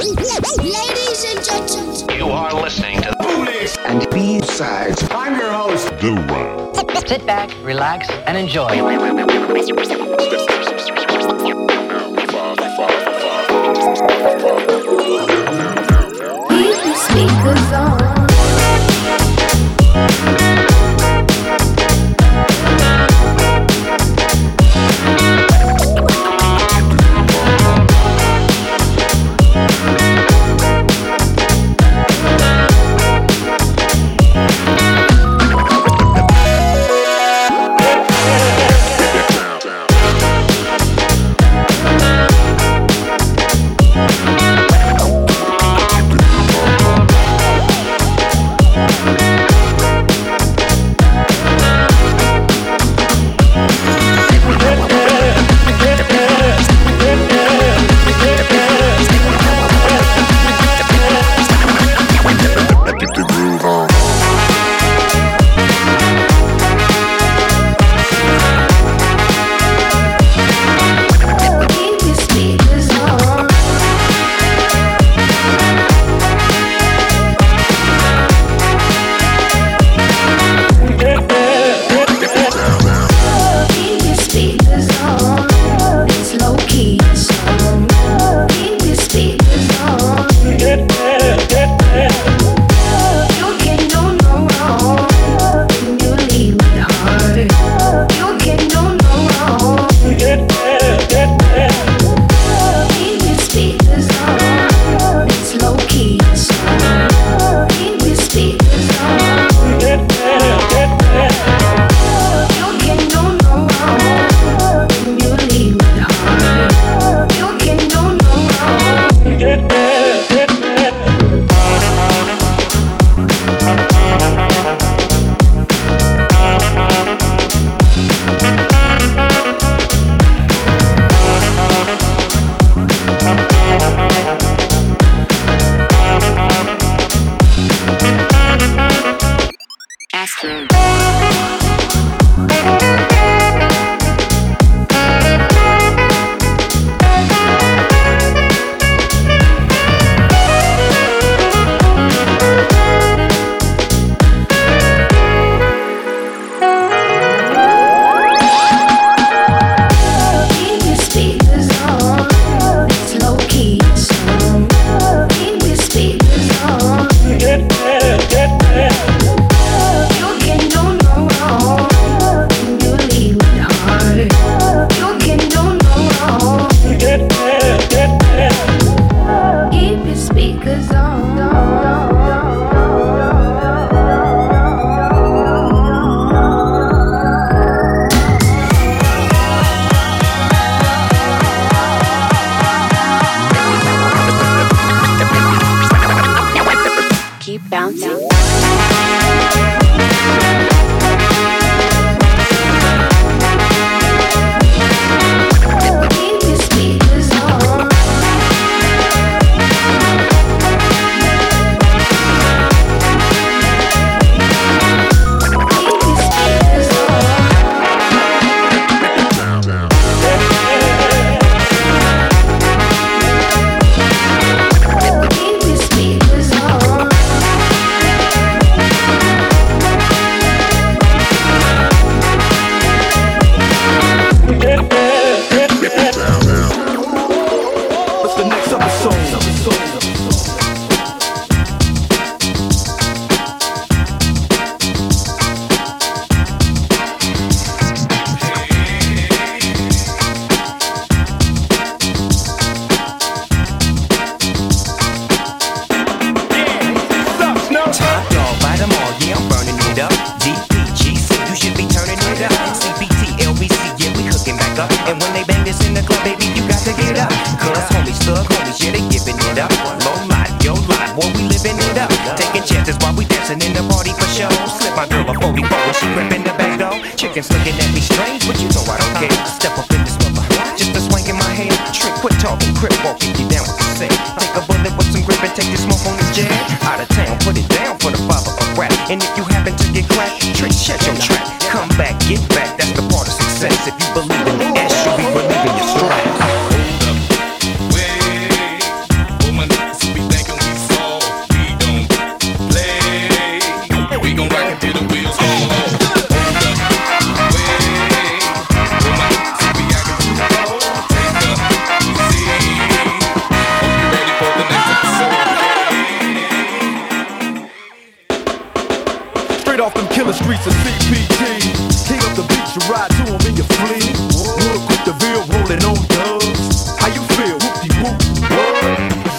Ladies and gentlemen, you are listening to Bootlegs and B-Sides. I'm your host, Dura. Sit back, relax, and enjoy. Keep the speakers on.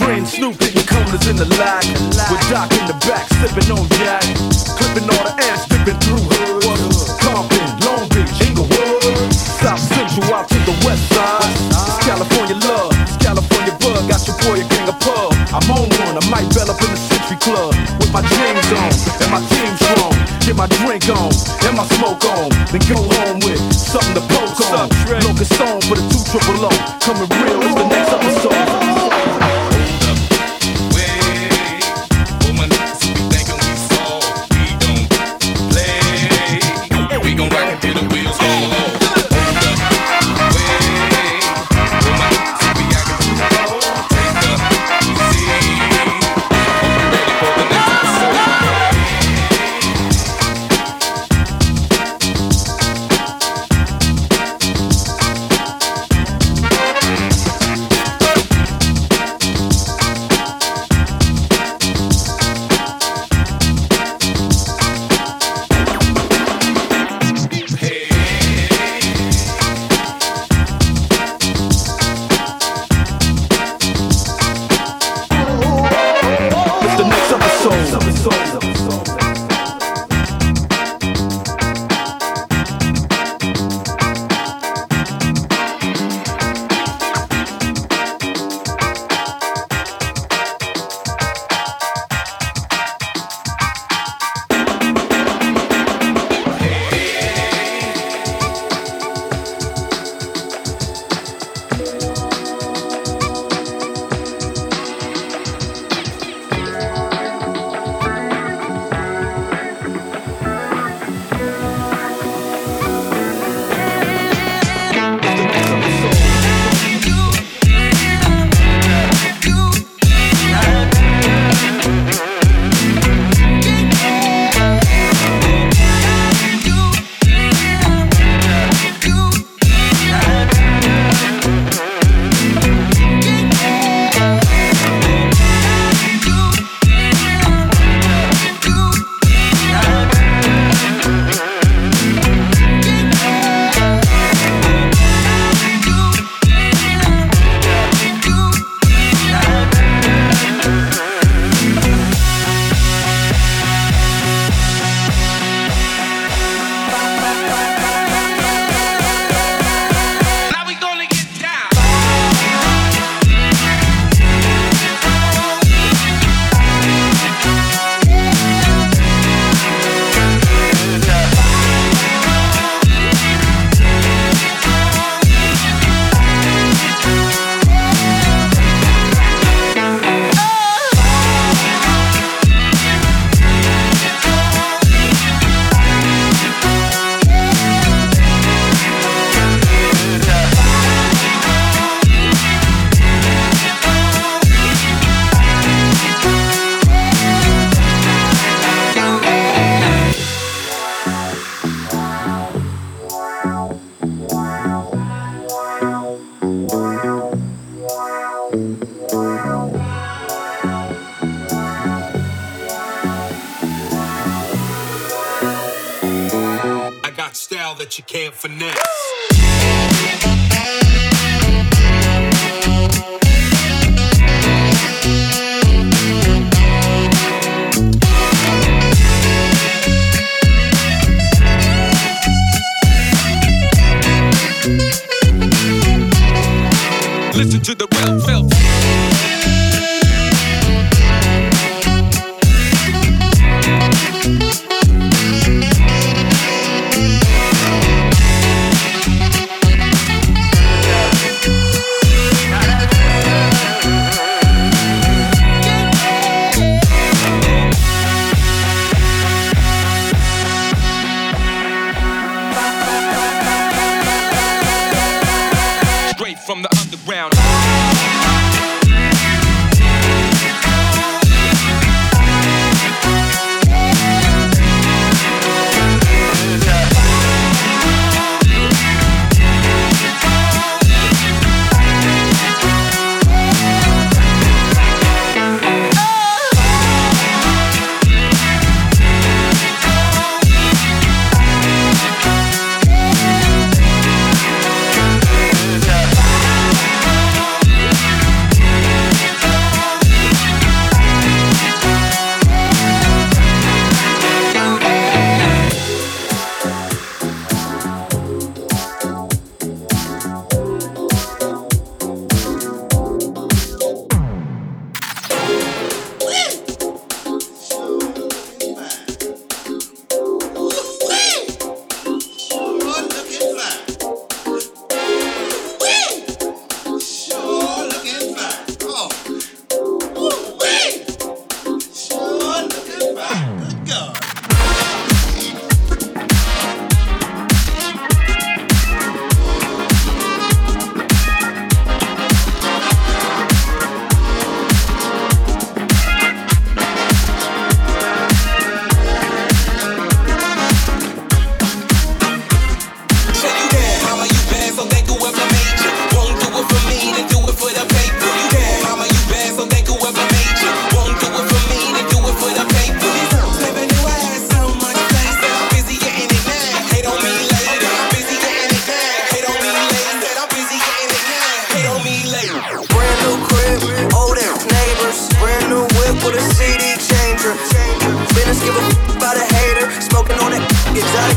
Rain Snoop picking coolers in the lag. With Doc in the back, sipping on Jack. Clipping all the ass, dripping through hood. Compton, Long Beach, Inglewood. South Central out to the west side. It's California love, it's California bug. Got your boy a king of pub. I'm on one, I might bell up in the Century Club. With my jeans on, and my team strong. Get my drink on, and my smoke on. Then go home with something to poke on. Lucasfilm for the 200. Coming real is the next episode. You can't finesse. Listen to the round felt.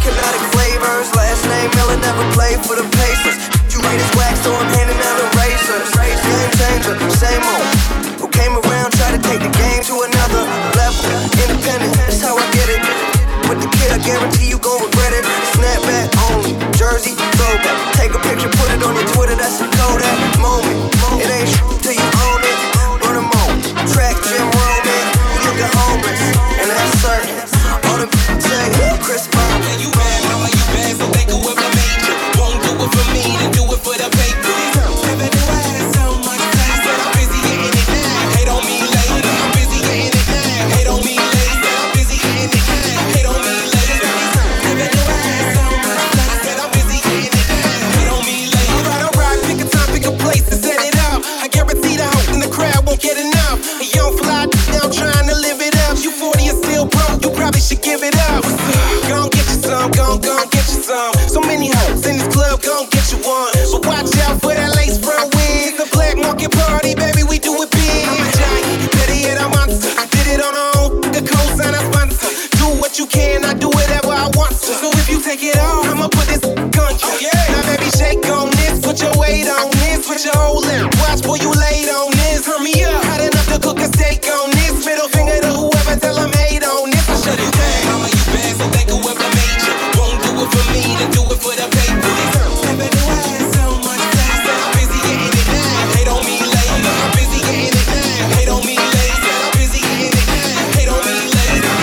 kinetic flavors. Last name Miller, never played for the Pacers. You hate his wax, so I'm handing out erasers. Game changer, same old. Who came around, tried to take the game to another level. Independent, that's how I get it. With the kid, I guarantee you gon' regret it. Snapback only, jersey, throwback. Take a picture, put it on your Twitter, that's a Kodak moment. It ain't true till you own it. Run them on, track Jim Roman. You get homeless, and that's certain. All the say, Chris Brown. Now you mad, how are you bad? So they go with my major. Won't do it for me, then do it for the paper. Never knew I had so much class, but I'm busy getting it now. Hate on me later, I'm busy getting it now. Hate on me later, I'm busy getting it now. Hate on me later. Never knew I had so much class, but I'm busy getting it now. Hate on me later. Alright, pick a time, pick a place to set it up. I guarantee the hope in the crowd won't get enough. A young fly now trying to live it up. You 40 and still broke, you probably should give it up. Gon' get you some, gon' get you some. So many hoes in this club, gon' get you one. But watch out for that lace front wig. It's a black market party, baby, we do it big. I'm a giant, better yet I'm monster. I did it on my own, the co-sign I sponsor. Do what you can, I do whatever I want to. So if you take it off, I'ma put this gun you. Now baby, shake on this, put your weight on this. Put your whole lip, watch boy, you laid on this. Turn me up, hot enough to cook a steak on this. Middle finger to whoever, tell them hate on this. I shut it down. Mama, you bad, so think of whoever made you. Won't do it for me, then do it for the paper. Never knew I had so much class, but I'm busy getting it now. Hate on me later, I'm busy getting it now. Hate on me later, I'm busy getting it now. Hate on me later.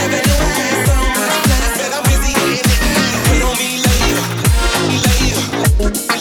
Never knew I had so much class, but I'm busy getting it now. Hate on me later, later, later.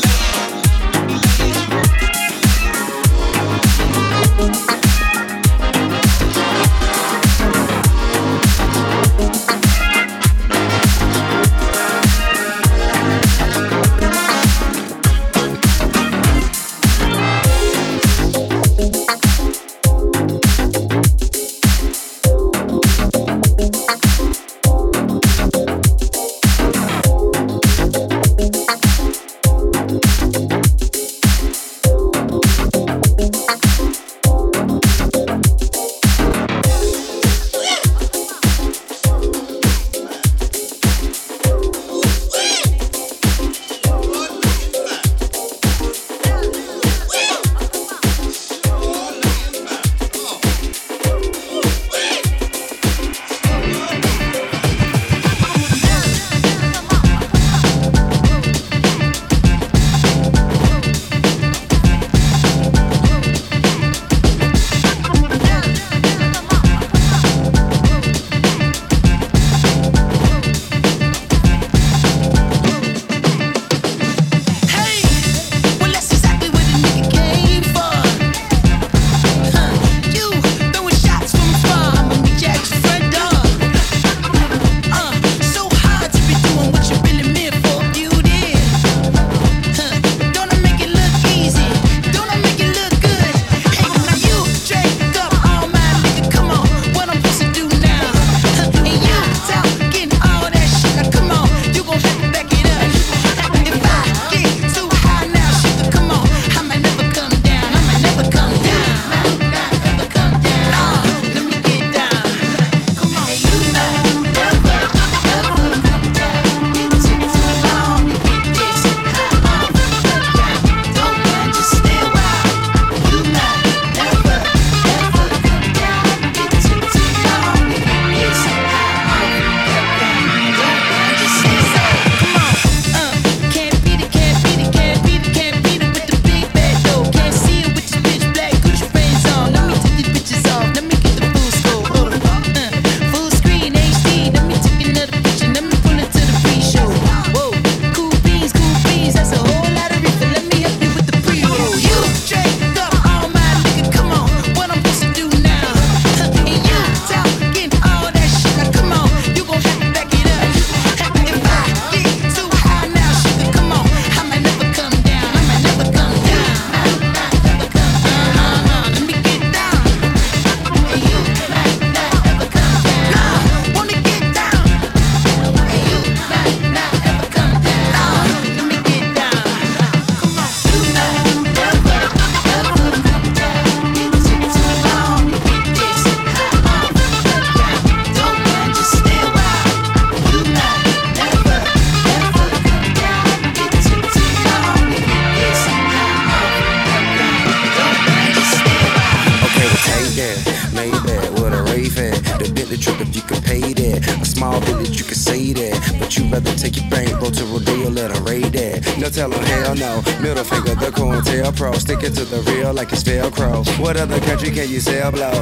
again. Made that with a raven. The bit the trip if you can pay that. A small bit that you can say that. But you rather take your bankroll to Rodeo, let her raid that. No tell her hell no. Middle finger, the coin tail pro. Stick it to the real like it's Velcro. What other country can you sell blow?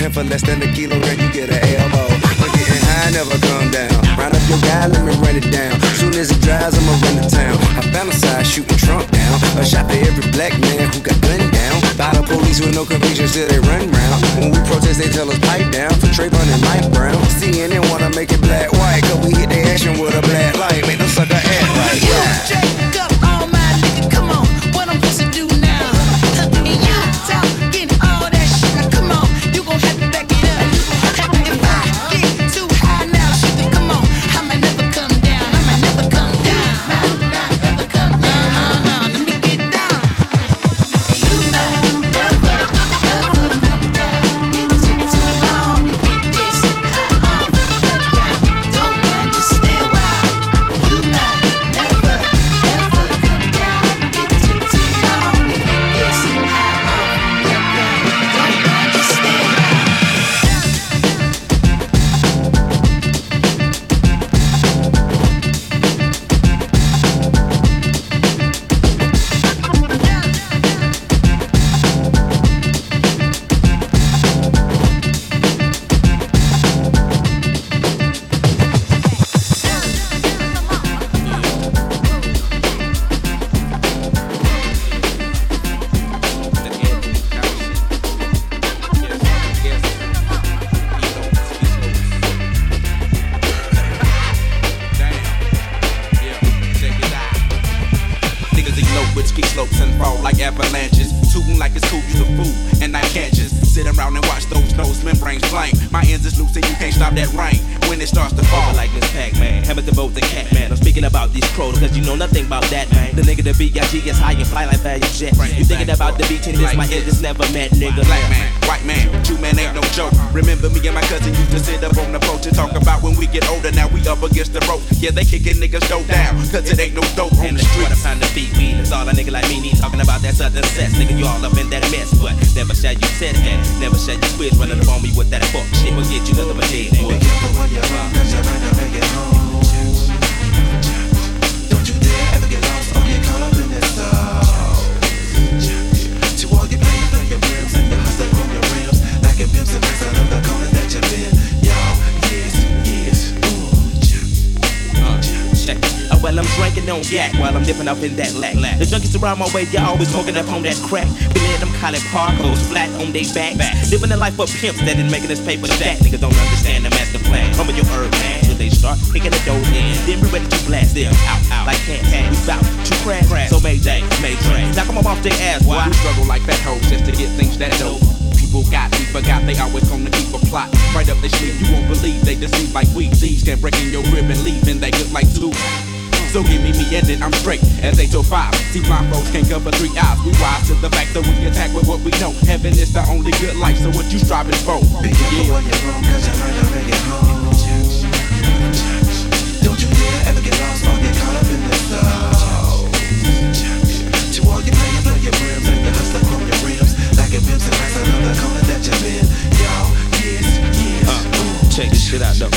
And for less than a kilo, can you get an elbow? I never come down. Round up your guy, let me run it down. Soon as he drives, I'ma run to town. I balance side, shooting Trump down. A shot to every black man who got gunned down. By the police with no convictions till they run round. When we protest, they tell us pipe down. For Trayvon and Mike Brown. CNN wanna make it black, white. Cause we hit the action with a black light. Make them sucker act right. You jacked up all my nigga, come on. What I'm supposed to do now? And you talk, getting all that shit. Now come on, you gon' have to back it up. If I get too high now, shit, come on, I might never come down. Never come down. Let me get down. You might never it took too long to get this. Don't mind to stay a while. You might never come down. It took too long to get this. Don't mind to stay a while. Niggas ignote with ski slopes and fall like avalanches. Tootin' like it's cool, you the fool, and I can't just sit around and watch those nose membranes blank. My ends is loose and you can't stop that rain when it starts to fall. Like Miss Pac-Man, hammer the boat, the cat man. I'm speaking about these crows, cause you know nothing about that, man. The nigga, the B.I.G. is high and fly like value jet. You thinking about the beach and this, my end is never met, nigga. Black man, white man, Jew man ain't no joke. Remember me and my cousin used to sit up on the porch and talk about when we get older, now we up against the rope. Yeah, they kicking niggas go down, cause it ain't no dope on the street. Time to beat weed, that's all a nigga like me need. Talking about that southern sex, nigga, you all up in that mess. But never shall you test that, never shall you quit. Running up on me with that fuck shit, we'll get you nothing but dead, boy. Cause you're trying to make it home. Don't you dare ever get lost or get caught up in that stuff. To all your pain, like your rims, and your hustle on your rims, like your pimps and backs out of the corners that you've been. Y'all, yes, check it. Oh, well, I'm drinking on yak while I'm dipping up in that lack. The junkies around my way, y'all always smoking up on that crack. Been letting them College Park hoes flat on they back. Living the life of pimps that ain't making this paper stack. Niggas don't understand the master plan. Humble your herb man till they start picking the dough in. Then be ready to blast them out like can't. We bout to crash, so Mayday. Knock them off their ass, why? We struggle like fat hoes just to get things that dope. People got me, forgot they always gonna keep a plot. Right up their sleeve, you won't believe they deceive like we. These can't break in your rib and leave, and they look like two. So give me and then I'm straight as 8 to 5. See, blind folks can't cover 3 eyes. We rise to the fact that we attack with what we know. Heaven is the only good life, so what you striving for? Be careful where you're wrong, cause you're right to make it home. Don't you dare ever get lost or get caught up in this stuff. To all you playing, play your rims, and your hustler on your rims. Like a pimps and racks out of the corner that you've been. Y'all, yes. Check this shit out, though.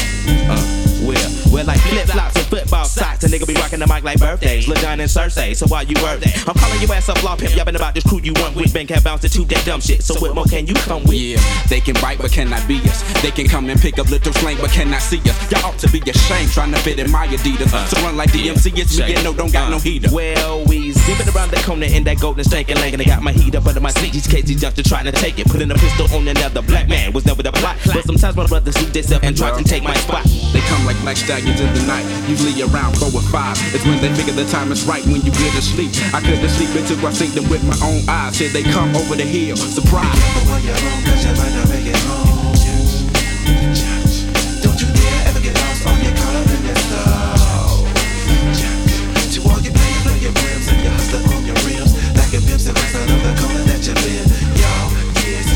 We're like flip-flops and football socks. A nigga be rocking the mic like birthdays, LaJohn and Cersei, so why you birthday? I'm calling your ass up law pimp, y'all been about this crew you want with. Bank have bounced to that dumb shit, so what more can you come with? Yeah, they can bite but cannot be us. They can come and pick up little flame but cannot see us. Y'all ought to be ashamed trying to fit in my Adidas. So run like DMC, it's me and no, don't got no heater. Well, we zipping around the corner in that golden stinking lane. And I got my heat up under my seat, these KZ jumped to trying to take it. Putting a pistol on another black man was never the plot. But sometimes my brothers suit themselves and try to take my spot. They come like black stallions in the night, usually around 4 or 5. It's when they figure the time is right when you get asleep. I couldn't sleep until I seen them with my own eyes. Here they come over the hill, surprise. Be careful when you're home, cause you might not make it home. Don't you dare ever get lost or get caught up in this stuff. To all your players, play your rims, and your hustler on your rims. Like a pimps and racks out of the corner that you've been. Y'all, yes.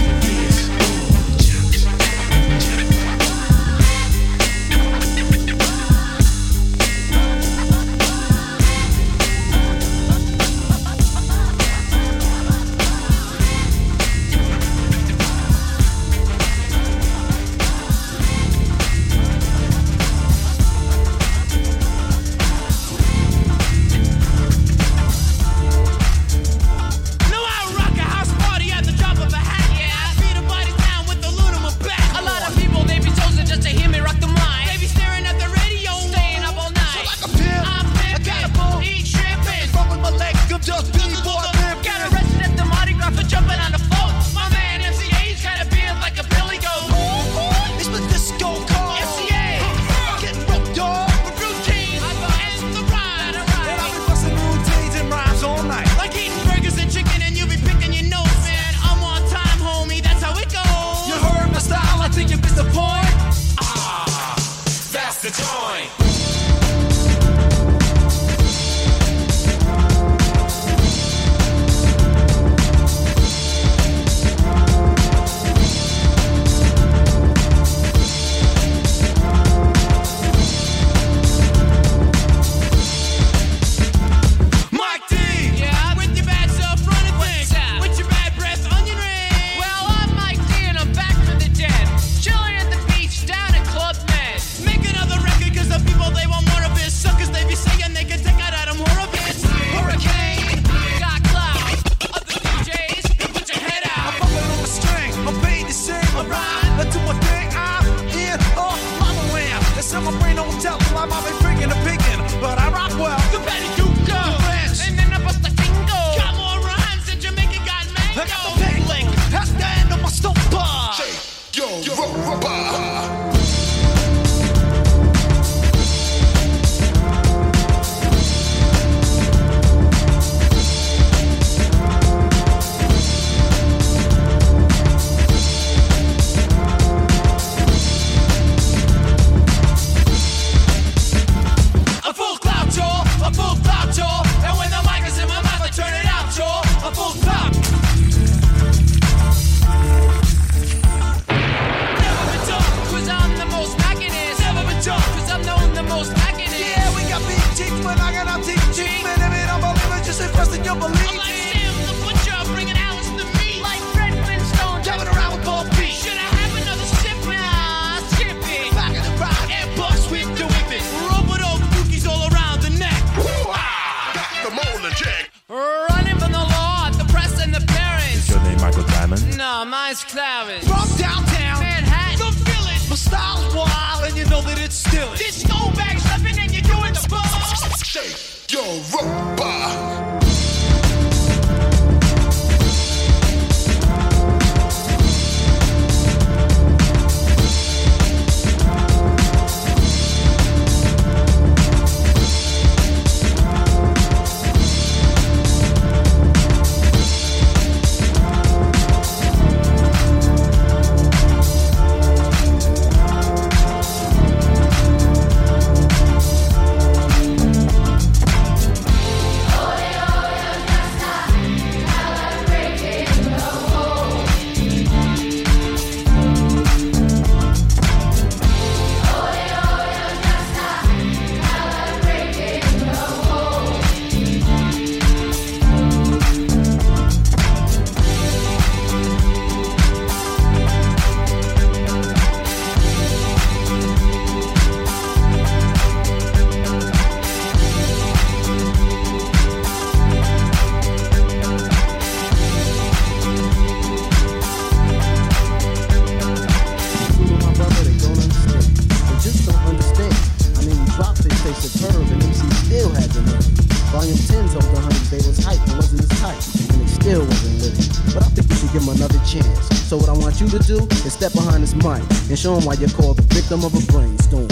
Show them why you're called the victim of a brainstorm.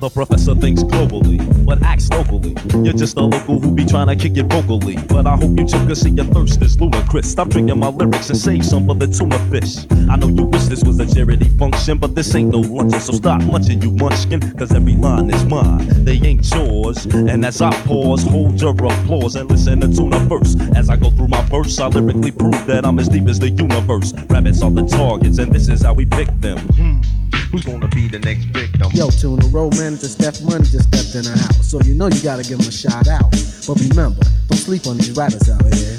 The professor thinks globally, but acts locally. You're just a local who be trying to kick it vocally. But I hope you took us in your thirst is ludicrous. Stop drinking my lyrics and save some for the tuna fish. I know you wish this was a charity function, but this ain't no luncheon. So stop munching, you munchkin, cause every line is mine. They ain't yours. And as I pause, hold your applause and listen to tuna first. As I go through my verse, I lyrically prove that I'm as deep as the universe. Rabbits are the targets, and this is how we pick them. Who's gonna be the next victim? Yo, Tuna, road manager Steph Money just stepped in her house, so you know you gotta give him a shout out. But remember, don't sleep on these rappers out here.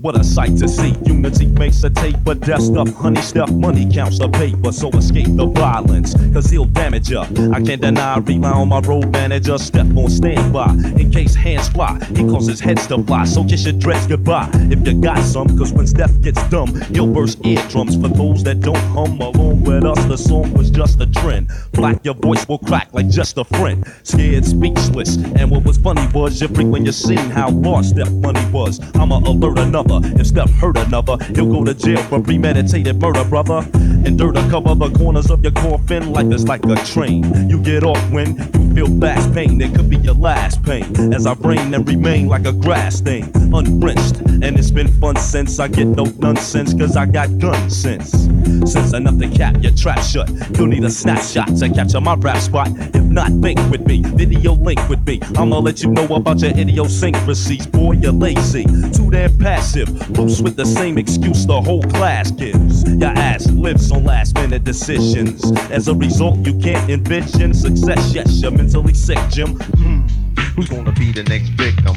What a sight to see. Unity makes a tape, but dust up honey stuff. Money counts the paper, so escape the violence, cause he'll damage ya. I can't deny, rely on my road manager. Step on standby, in case hands fly. He causes heads to fly, so kiss your dreads goodbye if you got some, cause when Steph gets dumb, you'll burst eardrums. For those that don't hum along with us, the song was just a trend. Black, your voice will crack like just a friend. Scared, speechless, and what was funny was you freak when you seen how lost Steph Money was. I'ma alert another. If Steph hurt another, he'll go to jail for premeditated murder, brother. And dirt to cover the corners of your coffin. Life is like a train. You get off when you feel fast pain. It could be your last pain. As I brain and remain like a grass thing, unwrenched. And it's been fun since I get no nonsense, cause I got gun sense. Since enough to cap your trap shut, you'll need a snapshot to capture my rap spot. If not, think with me, video link with me. I'ma let you know about your idiosyncrasies. Boy, you're lazy, too damn passive. Loose with the same excuse the whole class gives. Your ass lives on last minute decisions. As a result, you can't envision success. Yes, you're mentally sick, Jim. Who's gonna be the next victim?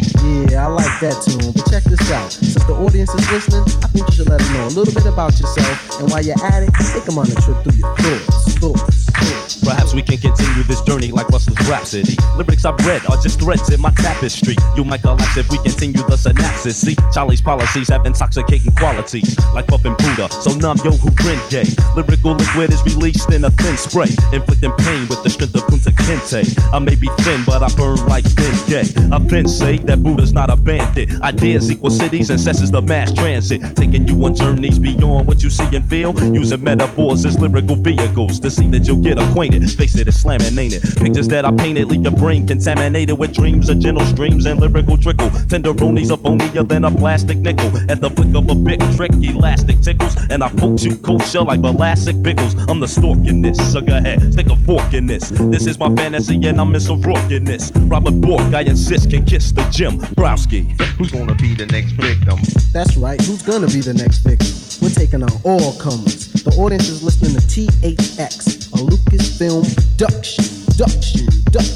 Yeah, I like that tune, but check this out. Since the audience is listening, I think you should let them know a little bit about yourself. And while you're at it, take them on a trip through your thoughts. Perhaps we can continue this journey like Russell's Rhapsody. Lyrics I've read are just threads in my tapestry. You might collapse if we continue the synapses. See, Charlie's policies have intoxicating quality, like puffin' Buddha, so numb yo who grin gay. Lyrical liquid is released in a thin spray, inflicting pain with the strength of Kunta Kinte. I may be thin, but I burn like Bengay. I've been say that Buddha's not a bandit. Ideas equal cities and senses the mass transit, taking you on journeys beyond what you see and feel, using metaphors as lyrical vehicles to see that you'll get acquainted. Face it, it's slamming, ain't it? Pictures that I painted leave your brain contaminated with dreams of gentle streams and lyrical trickle. Tenderonis are phonier than a plastic nickel. At the flick of a big trick, elastic tickles, and I poke you kosher like elastic pickles. I'm the stork in this, sugar head, stick a fork in this. This is my fantasy and I'm Mr. Rourke in this. Robert Bork, I insist, can kiss the Jim Browski. Who's gonna be the next victim? That's right, who's gonna be the next victim? We're taking on all comers. The audience is listening to THX, a Lucasfilm production. Who do you think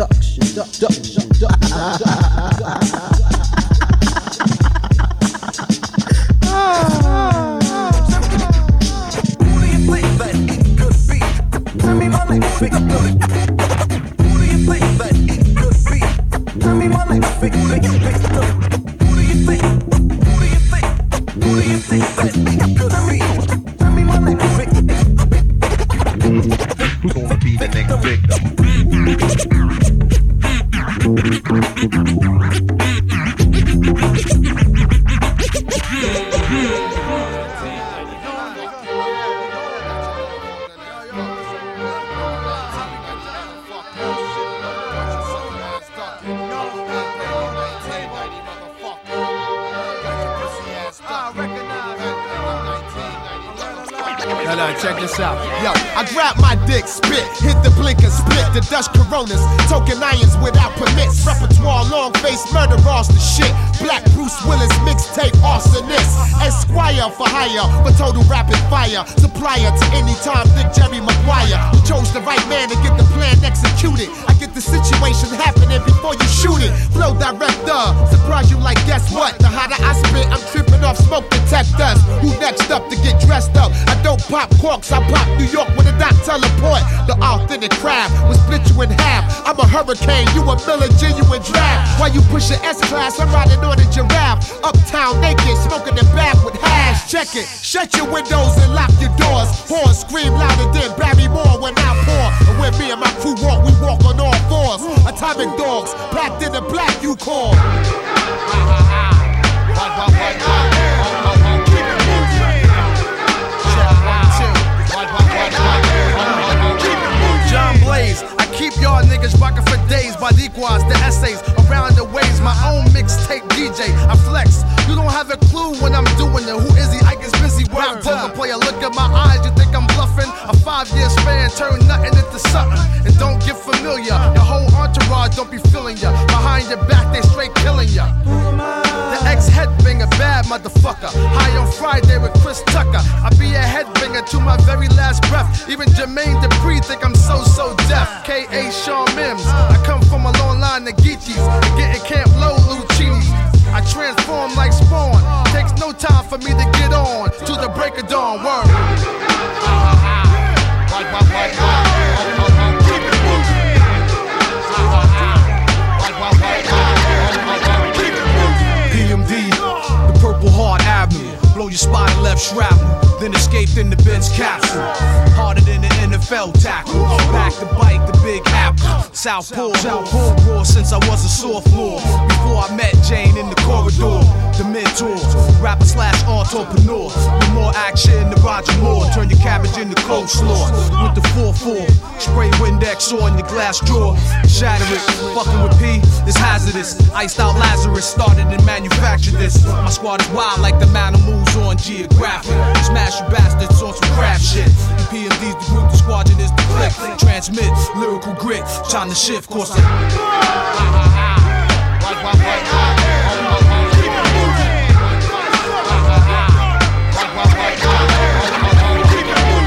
that it could be? Tell me my name, pick up the. Who do you think that it could be? Tell me my name, pick up the. Who do you think? Who do you think? Who do you think that it could be? Who's gonna be the next victim? Hello, check this out. Yo, I grab my dick, spit, hit the blink and split the Dutch Coronas, token irons without permits, repertoire, long face, murder, Ross the shit, black Bruce Willis, mixtape, arsonist, Esquire for hire, but total rapid fire, supplier to any time, Dick Jerry Maguire, you chose the right man to get the plan executed, I get the situation happening before you shoot it, flow director, surprise you like guess what, the hotter I spit, I'm tripping off smoke detectors, who next up to get dressed up, I don't pop corks, I pop New York with a not teleport. The authentic crab will split you in half. I'm a hurricane, you a Miller genuine draft. While you push your S-Class, I'm riding on a giraffe. Uptown naked, smoking the back with hash. Check it, shut your windows and lock your doors. Horn scream louder than Barry Moore when I pour. And when me and my crew walk, we walk on all fours. Atomic dogs, packed in the black you call. I keep y'all niggas rockin' for days. Badiquas, the essays, around the ways. My own mixtape DJ, I flex. You don't have a clue when I'm doing it. Who is he? I gets busy. Rap poker player, look at my eyes. You think I'm bluffing? A 5 year span, turn nothing into something. And don't get familiar. Your whole entourage don't be feeling ya. Behind your back, they straight killing ya. The ex-headbanger, bad motherfucker. High on Friday with Chris Tucker. I be a headbanger to my very last breath. Even Jermaine Dupri think I'm so deaf. K.A. Sean Mims. I come from a long line of Geechees. I get in Camp Low Lucinis. I transform like Spawn. Takes no time for me to get on to the break of dawn. Word. DMD, the Purple Heart Avenue. Blow your spine and left shrapnel, then escaped in the Benz capsule. Harder than the NFL tackle. Back to bite the Big Apple. Southpaw, raw since I was a sophomore. Before I met Jane in the corridor, the mentor, rapper / entrepreneur. With more action than Roger Moore. Turn your cabbage into coleslaw. With the 4-4, spray Windex on your glass drawer. Shatter it, fucking with P, it's hazardous. Iced out Lazarus, started and manufactured this. My squad is wild like the man who moves on geographic. Smash you bastards on some crap shit. The PMD's the group, the squadron is the click. Transmit, lyrical grit, time to shift, course it.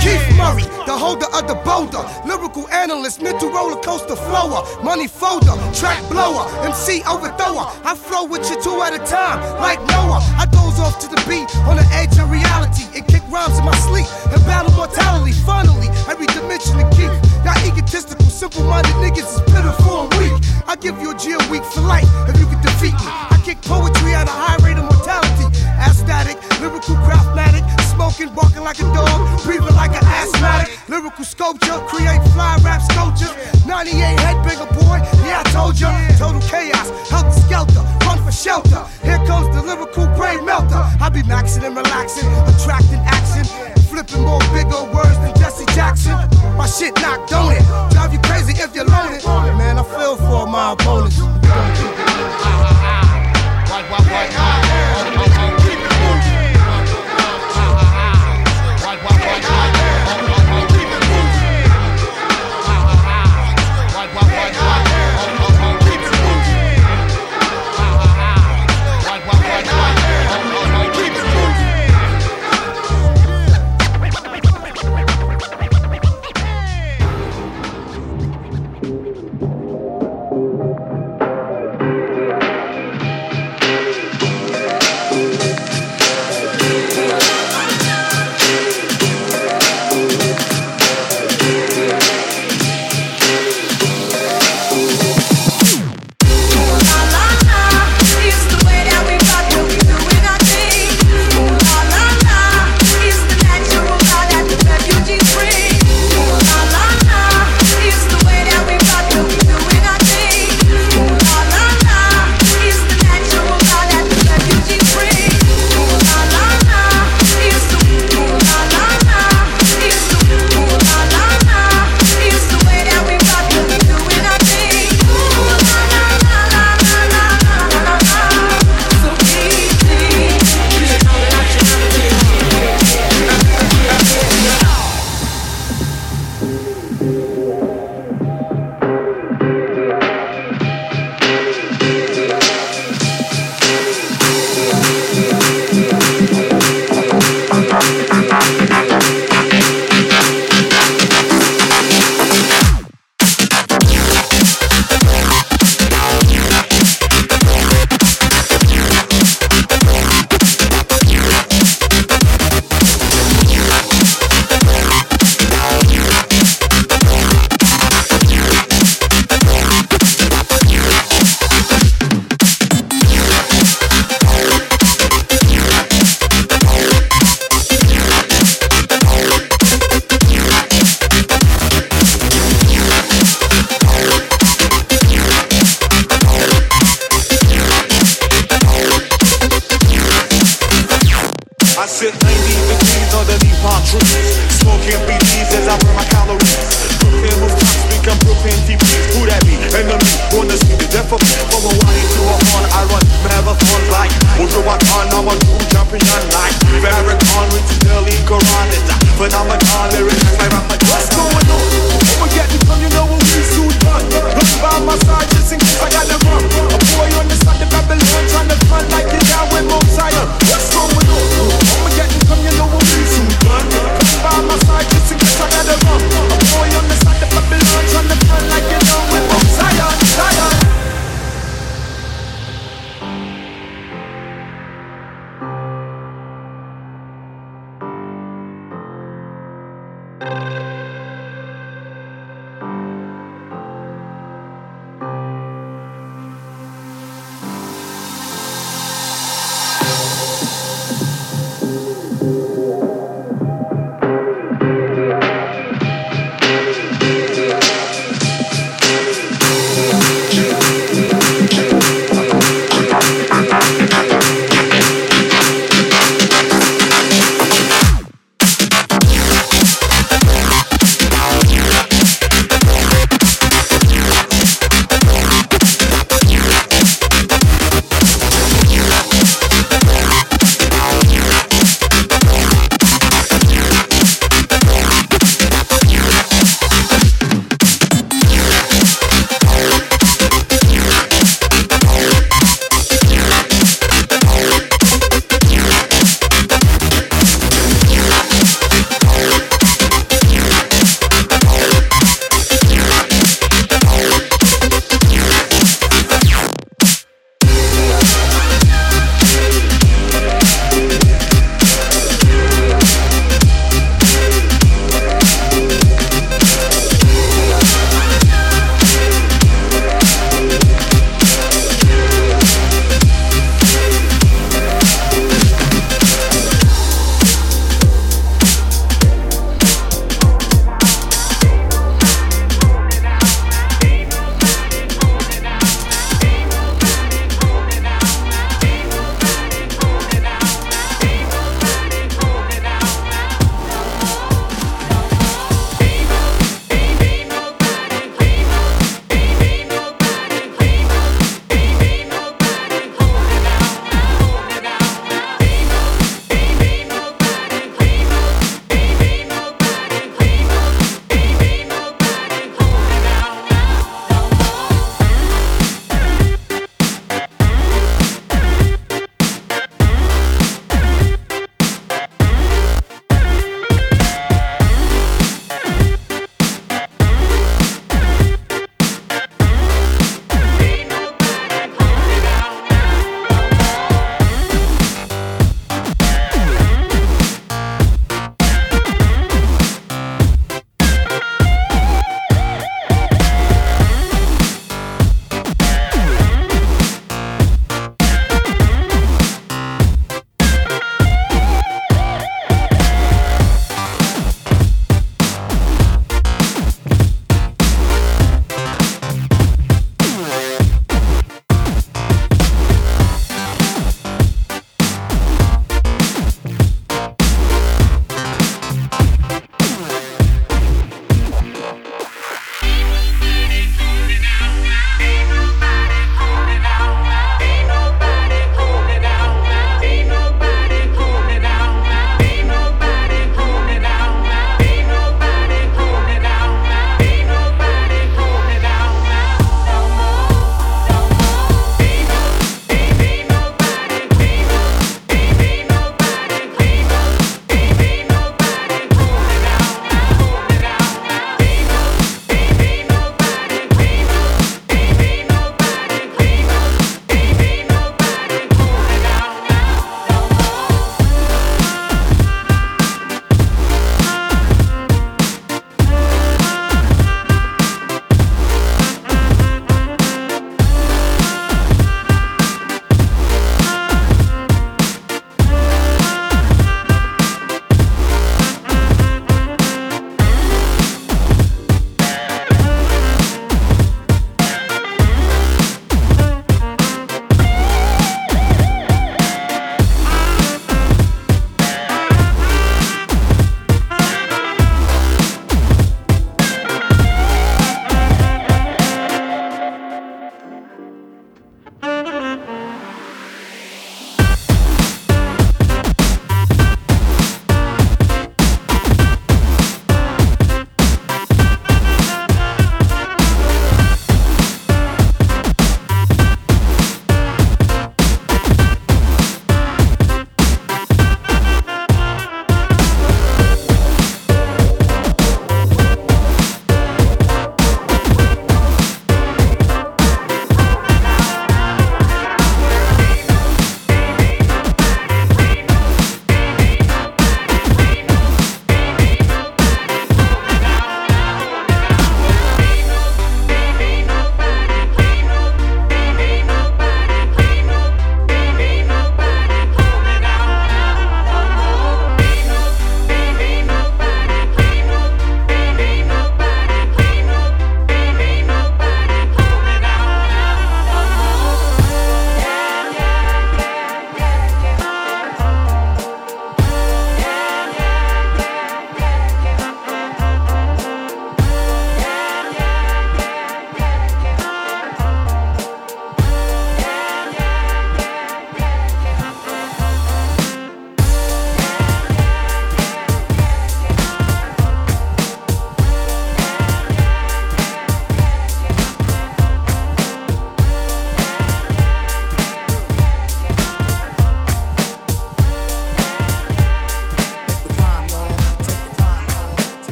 Keith Murray, the holder of the boulder, lyrical analyst, mental roller coaster flower, money folder, track blower, MC overthrower. I flow with you two at a time, like Noah. I doze off to the beat on the edge of reality. It kick rhymes in my sleep and battle mortality. Finally, every dimension of Keith. Y'all speak for life if you can defeat me. I kick poetry at a high rate of mortality. Aesthetic, lyrical craftmatic, smoking, walking like a dog, breathing like an asthmatic. Lyrical sculpture, create fly rap sculptures. 98 headbigger boy, yeah I told ya. Total chaos, helter skelter, run for shelter. Here comes the lyrical brain melter. I be maxing and relaxing, attracting action, flipping more bigger words than Jesse Jackson. My shit knocked on it, drive you crazy if you're loaded. Man, I feel for my opponents.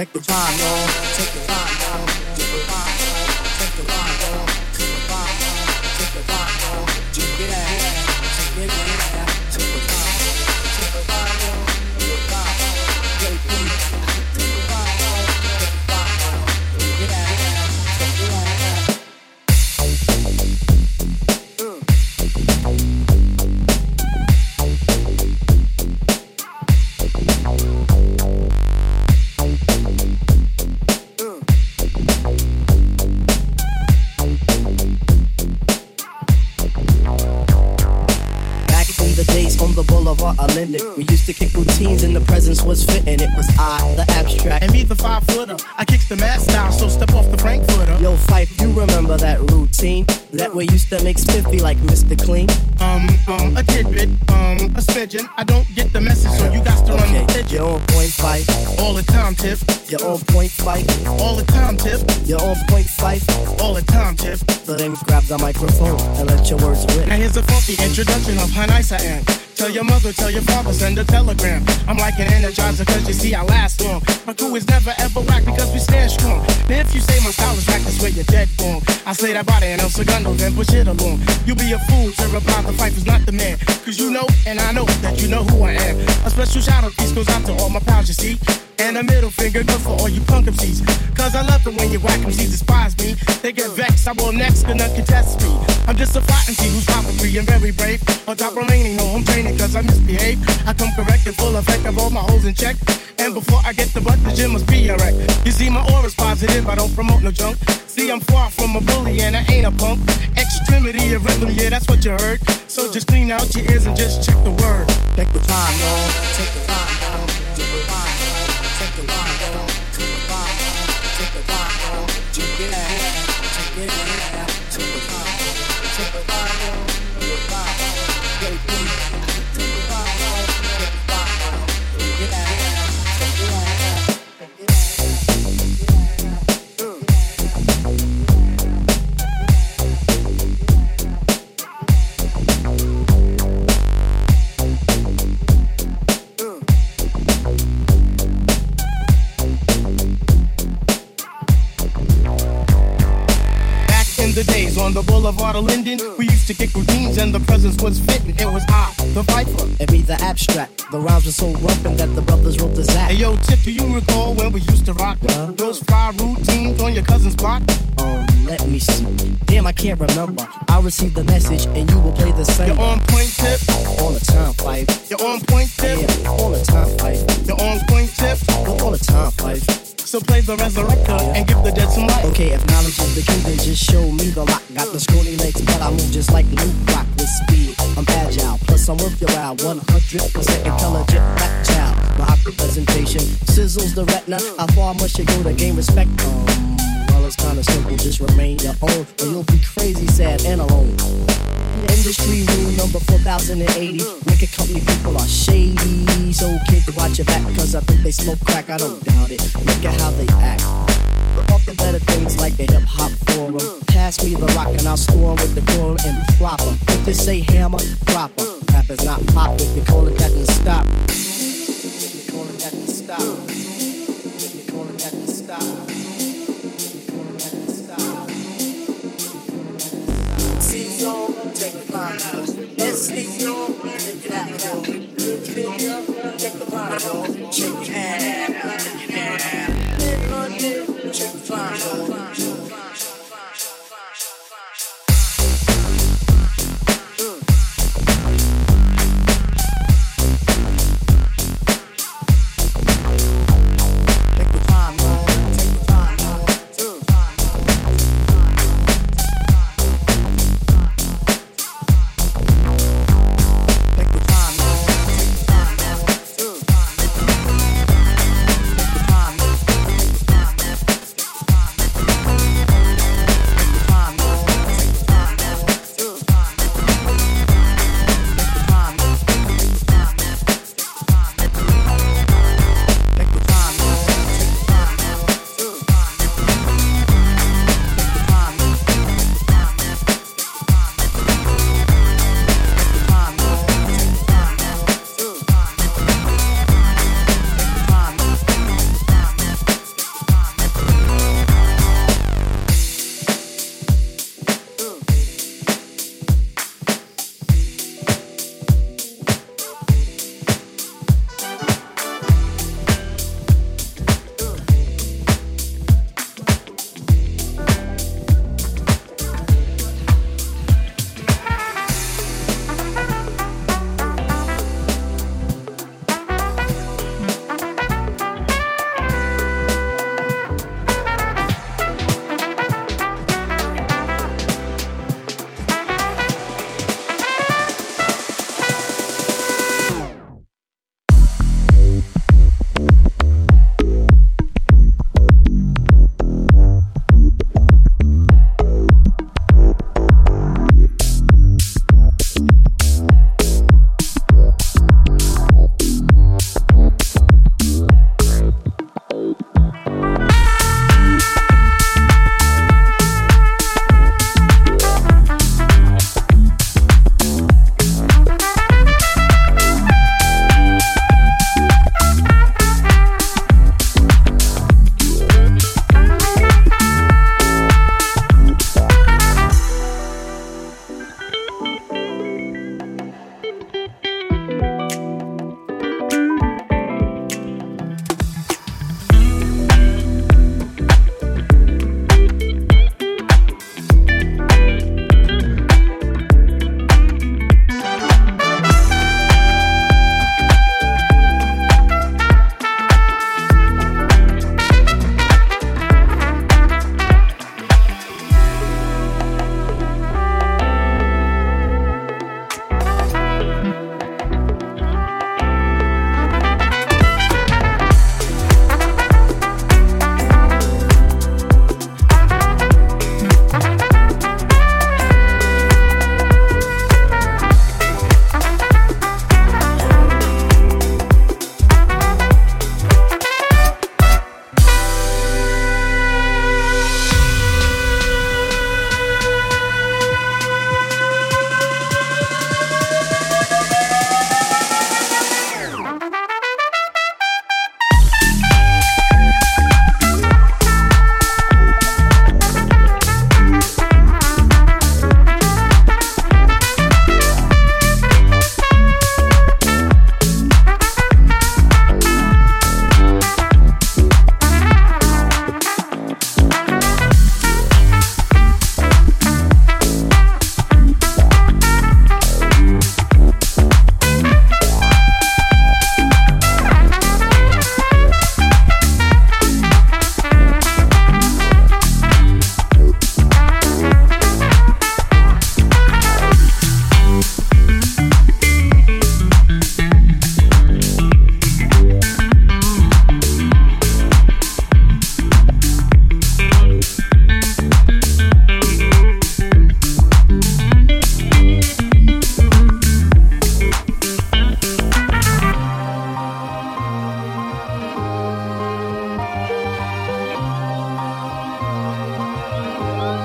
Take the time, y'all. Take the time, y'all. Take the time, y'all. Take the time, y'all. Take the time, y'all. Take the time, y'all. Take it out. Take it out. Take the time, y'all. Take the time, y'all. Take the time, y'all. Take the time, y'all. Take the time, y'all. Take it out. Olympic. We used to kick routines and the presence was fitting. It was I, the abstract, and me, the 5-footer. I kicks the mad style, so step off the Frankfurter. Yo, Fife, you remember that routine that we used to make spiffy like Mr. Clean? A tidbit, a smidgen. I don't get the message, so you got to run the pigeon. You're on point, Fife. All the time, Tiff. You're on point, Fife. All the time, Tiff. You're on point, Fife. All the time, Tiff. So then grab the microphone and let your words rip. Now here's a funky introduction of how nice I am. Tell your mother, tell your father, send a telegram. I'm like an energizer, cause you see I last long. My crew is never ever whack because we stand strong. Now if you say my style is whack, that's where you're dead wrong. I slay that body and El Segundo, then push it along. You be a fool to reply, the fight is not the man. Cause you know, and I know, that you know who I am. A special shout out piece goes out to all my pals, you see. And a middle finger good for all you punk MCs. Cause I love it when you whack MCs despise me. They get vexed, I will next, gonna contest me. I'm just a fighting MC who's probably and very brave. On top remaining, no, I'm training cause I misbehave. I come correct and full effect, I roll my holes in check. And before I get the butt, the gym must be a wreck. You see, my aura's positive, I don't promote no junk. See, I'm far from a bully and I ain't a punk. Extremity of rhythm, yeah, that's what you heard. So just clean out your ears and just check the word. Take the time, y'all. Take the time, y'all. Take the time, y'all. Take the time, y'all. Take the time, y'all. Take the time, y'all. Check it out. Check it out. Take the time, y'all. Take the time, y'all. Take the time, y'all. Take the time, y'all. Days on the boulevard of Linden, we used to kick routines and the presence was fitting. It was I, the Viper, and me, the abstract. The rhymes were so rumpin' that the brothers wrote the zap. Hey yo, Tip, do you recall when we used to rock those fly routines on your cousin's block? Let me see. Damn, I can't remember. I received the message and you will play the same. You're on point, Tip. All the time, Fife. You're on point, Tip. Yeah, all the time, Fife. You're on point, Tip. All the time, Fife. So play the resurrector and give the dead some life. Okay, if knowledge is the key, then just show me the lock. Got the scrawny legs, but I move just like Luke Rock with speed. I'm agile, plus I'm worth your out. 100% intelligent rap child. My opera presentation sizzles the retina. How far must you go to gain respect? Well, it's kinda simple, just remain your own, or you'll be crazy, sad, and alone. Industry rule number 4080. Wicked company people are shady. So kids, watch your back, cause I think they smoke crack. I don't doubt it, look at how they act. Off the better things like the hip hop forum. Pass me the rock and I'll score with the quorum and proper. If they say hammer, proper. Rap is not pop if you call it that and stop. If you call it that and stop. If you call it that and stop. Take the time, y'all. Take it out, y'all. Take the time, y'all. Check it out, check it out. Check the time, y'all. Take the time, y'all. Take the time,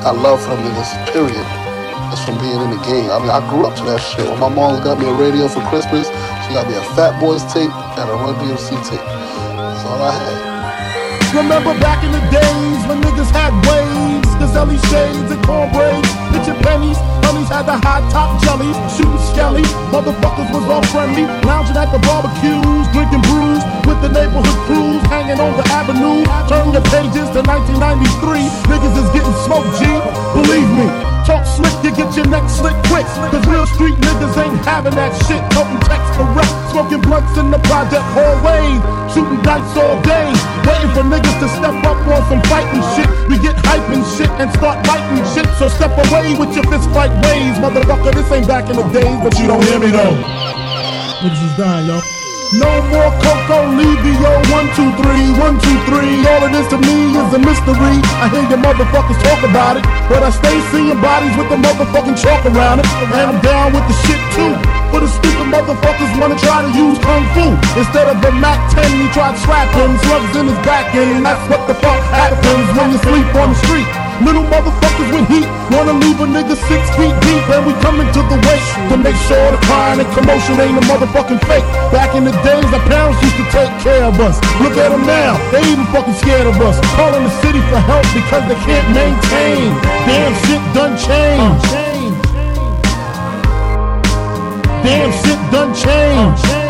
I love from this period. That's from being in the game. I mean, I grew up to that shit. When my mom got me a radio for Christmas, she got me a Fat Boys tape and a Run D M C tape. That's all I had. Remember back in the days when niggas had waves, Gazelle shades and cornbreads, bitchin' pennies. Honeys had the high top jelly, shooting skelly. Motherfuckers was all friendly, lounging at the barbecues, drinking brews with the neighborhood crews, hanging on the avenue. Turn the pages to 1993. Niggas is getting smoked, G. Believe me. Talk slick, you get your neck slick quick. Cause real street niggas ain't having that shit. Toting texts correct, smoking blunts in the project hallways, shooting dice all day, waiting for niggas to step up on some fighting shit. We get hype and shit and start biting shit. So step away with your fist fight ways, motherfucker. This ain't back in the days, but you don't hear me though. Niggas is dying, yo. No more cocoa, Levio, 1, 2, 3, 1, 2, 3. All of this to me is a mystery. I hear your motherfuckers talk about it, but I stay seeing bodies with the motherfucking chalk around it. And I'm down with the shit too, for the stupid motherfuckers wanna try to use Kung Fu. Instead of the MAC-10, he tried slapping slugs in his back end. That's what the fuck happens when you sleep on the street. Little motherfuckers with heat wanna leave a nigga 6 feet deep, and we coming to the waist to make sure the crying and commotion ain't a motherfucking fake. Back in the days, our parents used to take care of us. Look at them now, they even fucking scared of us. Calling the city for help because they can't maintain. Damn shit done changed. Damn shit done changed.